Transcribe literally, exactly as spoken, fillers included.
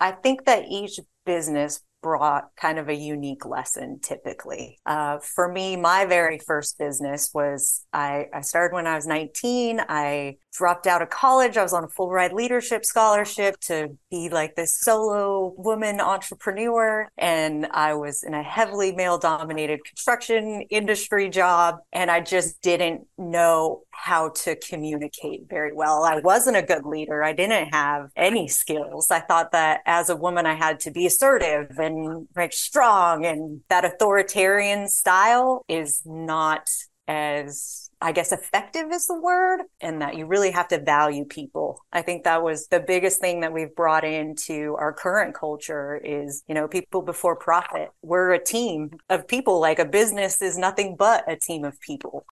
I think that each business brought kind of a unique lesson typically. Uh, for me, my very first business was, I, I started when I was nineteen. I dropped out of college. I was on a Fulbright leadership scholarship to be like this solo woman entrepreneur. And I was in a heavily male dominated construction industry job. And I just didn't know how to communicate very well. I wasn't a good leader. I didn't have any skills. I thought that as a woman, I had to be assertive and like strong, and that authoritarian style is not as, I guess, effective is the word, and that you really have to value people. I think that was the biggest thing that we've brought into our current culture is, you know, people before profit. We're a team of people. Like a business is nothing but a team of people.